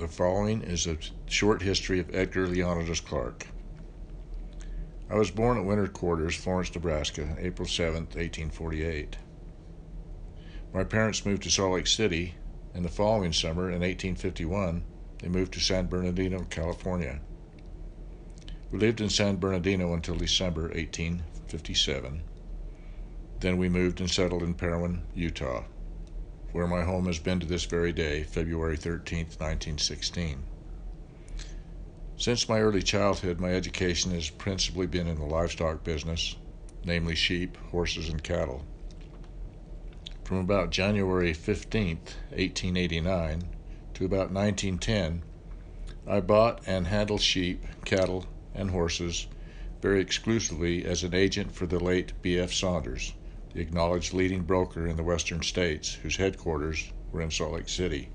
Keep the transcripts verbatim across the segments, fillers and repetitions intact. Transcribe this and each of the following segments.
The following is a short history of Edgar Leonidas Clark. I was born at Winter Quarters, Florence, Nebraska, April seventh, eighteen forty-eight. My parents moved to Salt Lake City, and the following summer, in eighteen fifty-one, they moved to San Bernardino, California. We lived in San Bernardino until December eighteen fifty-seven. Then we moved and settled in Parowan, Utah, where my home has been to this very day, February thirteenth, nineteen sixteen. Since my early childhood, my education has principally been in the livestock business, namely sheep, horses, and cattle. From about January fifteenth, eighteen eighty-nine, to about nineteen ten, I bought and handled sheep, cattle, and horses very exclusively as an agent for the late B F Saunders, the acknowledged leading broker in the western states, whose headquarters were in Salt Lake City.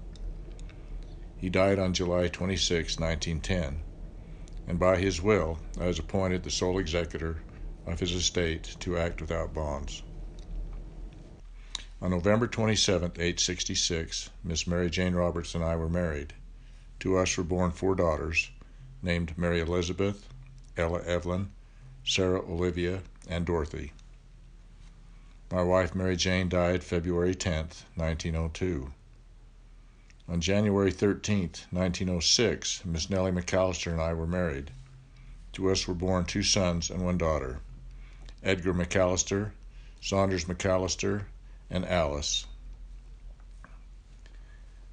He died on July twenty-sixth, nineteen ten, and by his will, I was appointed the sole executor of his estate to act without bonds. On November twenty-seventh, eighteen sixty-six, Miss Mary Jane Roberts and I were married. To us were born four daughters, named Mary Elizabeth, Ella Evelyn, Sarah Olivia, and Dorothy. My wife, Mary Jane, died February tenth, nineteen oh two. On January thirteenth, nineteen oh six, Miss Nellie McAllister and I were married. To us were born two sons and one daughter, Edgar McAllister, Saunders McAllister, and Alice.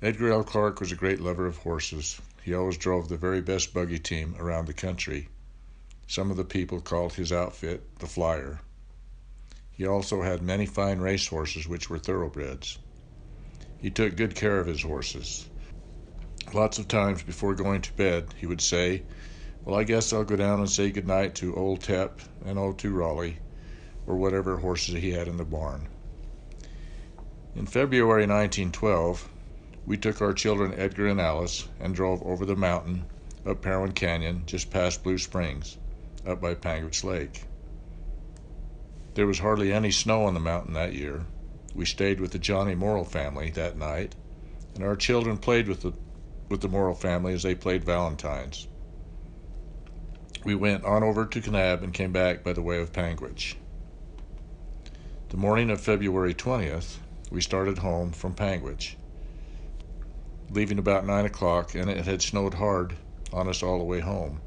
Edgar L. Clark was a great lover of horses. He always drove the very best buggy team around the country. Some of the people called his outfit the Flyer. He also had many fine race horses, which were thoroughbreds. He took good care of his horses. Lots of times before going to bed, he would say, "Well, I guess I'll go down and say goodnight to old Tep and old Tulrolly," or whatever horses he had in the barn. In February nineteen twelve, we took our children Edgar and Alice and drove over the mountain up Parowan Canyon, just past Blue Springs, up by Panguitch Lake. There was hardly any snow on the mountain that year. We stayed with the Johnny Morrill family that night, and our children played with the with the Morrill family as they played Valentines. We went on over to Kanab and came back by the way of Panguitch. The morning of February twentieth, we started home from Panguitch, leaving about nine o'clock, and it had snowed hard on us all the way home.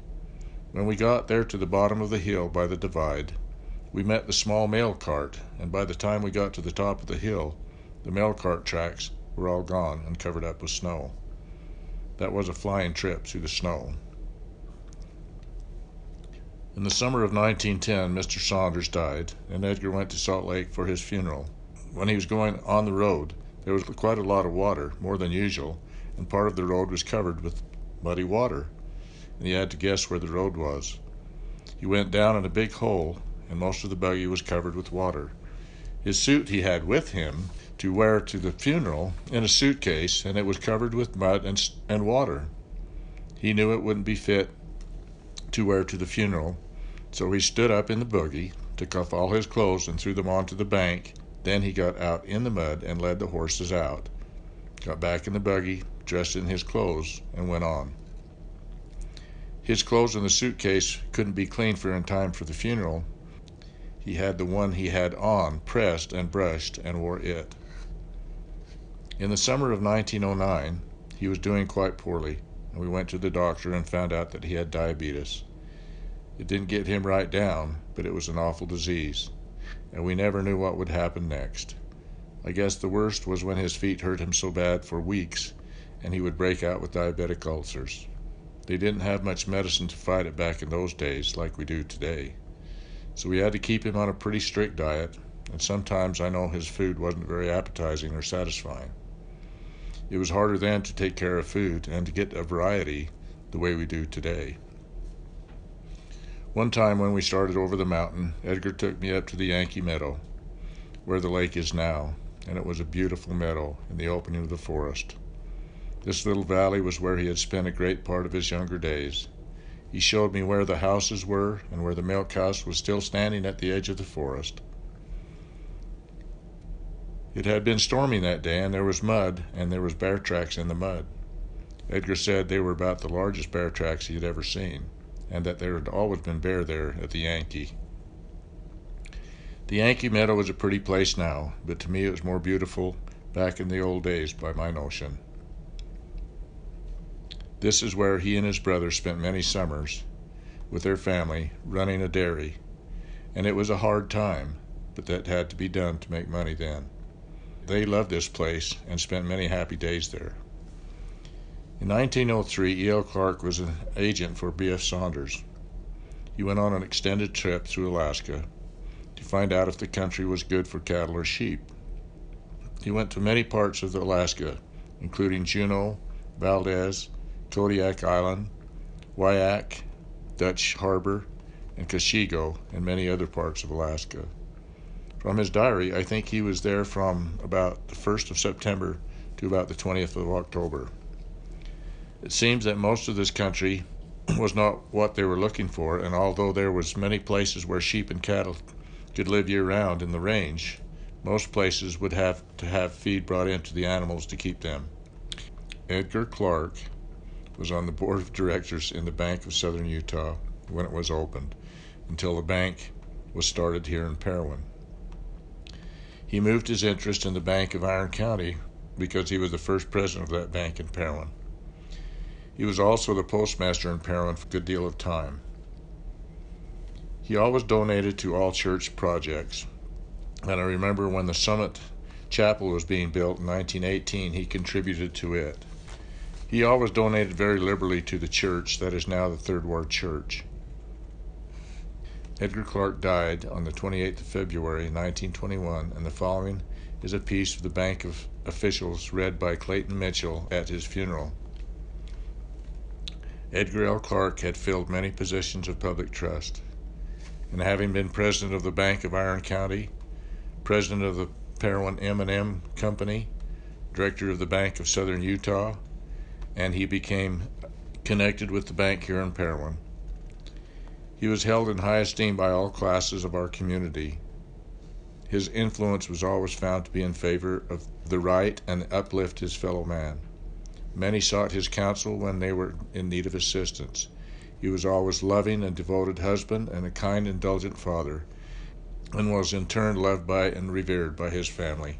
When we got there to the bottom of the hill by the divide, we met the small mail cart, and by the time we got to the top of the hill, the mail cart tracks were all gone and covered up with snow. That was a flying trip through the snow. In the summer of nineteen ten, Mister Saunders died, and Edgar went to Salt Lake for his funeral. When he was going on the road, there was quite a lot of water, more than usual, and part of the road was covered with muddy water, and he had to guess where the road was. He went down in a big hole, and most of the buggy was covered with water. His suit he had with him to wear to the funeral in a suitcase, and it was covered with mud and, and water. He knew it wouldn't be fit to wear to the funeral, so he stood up in the buggy, took off all his clothes, and threw them onto the bank. Then he got out in the mud and led the horses out, got back in the buggy, dressed in his clothes, and went on. His clothes in the suitcase couldn't be cleaned for in time for the funeral. He had the one he had on pressed and brushed and wore it. In the summer of nineteen oh nine, he was doing quite poorly, and we went to the doctor and found out that he had diabetes. It didn't get him right down, but it was an awful disease, and we never knew what would happen next. I guess the worst was when his feet hurt him so bad for weeks, and he would break out with diabetic ulcers. They didn't have much medicine to fight it back in those days like we do today, so we had to keep him on a pretty strict diet, and sometimes I know his food wasn't very appetizing or satisfying. It was harder then to take care of food and to get a variety the way we do today. One time when we started over the mountain, Edgar took me up to the Yankee Meadow, where the lake is now, and it was a beautiful meadow in the opening of the forest. This little valley was where he had spent a great part of his younger days. He showed me where the houses were and where the milk house was still standing at the edge of the forest. It had been storming that day, and there was mud, and there was bear tracks in the mud. Edgar said they were about the largest bear tracks he had ever seen, and that there had always been bear there at the Yankee. The Yankee Meadow was a pretty place now, but to me it was more beautiful back in the old days by my notion. This is where he and his brother spent many summers with their family running a dairy, and it was a hard time, but that had to be done to make money then. They loved this place and spent many happy days there. In nineteen oh three, E L Clark was an agent for B F Saunders. He went on an extended trip through Alaska to find out if the country was good for cattle or sheep. He went to many parts of Alaska, including Juneau, Valdez, Todiac Island, Waiak, Dutch Harbor, and Kashigo, and many other parts of Alaska. From his diary, I think he was there from about the first of September to about the twentieth of October. It seems that most of this country was not what they were looking for, and although there was many places where sheep and cattle could live year-round in the range, most places would have to have feed brought into the animals to keep them. Edgar Clark was on the board of directors in the Bank of Southern Utah when it was opened, until the bank was started here in Parowan. He moved his interest in the Bank of Iron County because he was the first president of that bank in Parowan. He was also the postmaster in Parowan for a good deal of time. He always donated to all church projects, and I remember when the Summit Chapel was being built in nineteen eighteen, he contributed to it. He always donated very liberally to the church that is now the Third Ward Church. Edgar Clark died on the twenty-eighth of February nineteen twenty-one, and the following is a piece of the bank of officials read by Clayton Mitchell at his funeral. Edgar L. Clark had filled many positions of public trust, and having been president of the Bank of Iron County, president of the Parowan M and M Company, director of the Bank of Southern Utah, and he became connected with the bank here in Parowan. He was held in high esteem by all classes of our community. His influence was always found to be in favor of the right and uplift his fellow man. Many sought his counsel when they were in need of assistance. He was always a loving and devoted husband and a kind, indulgent father, and was in turn loved by and revered by his family.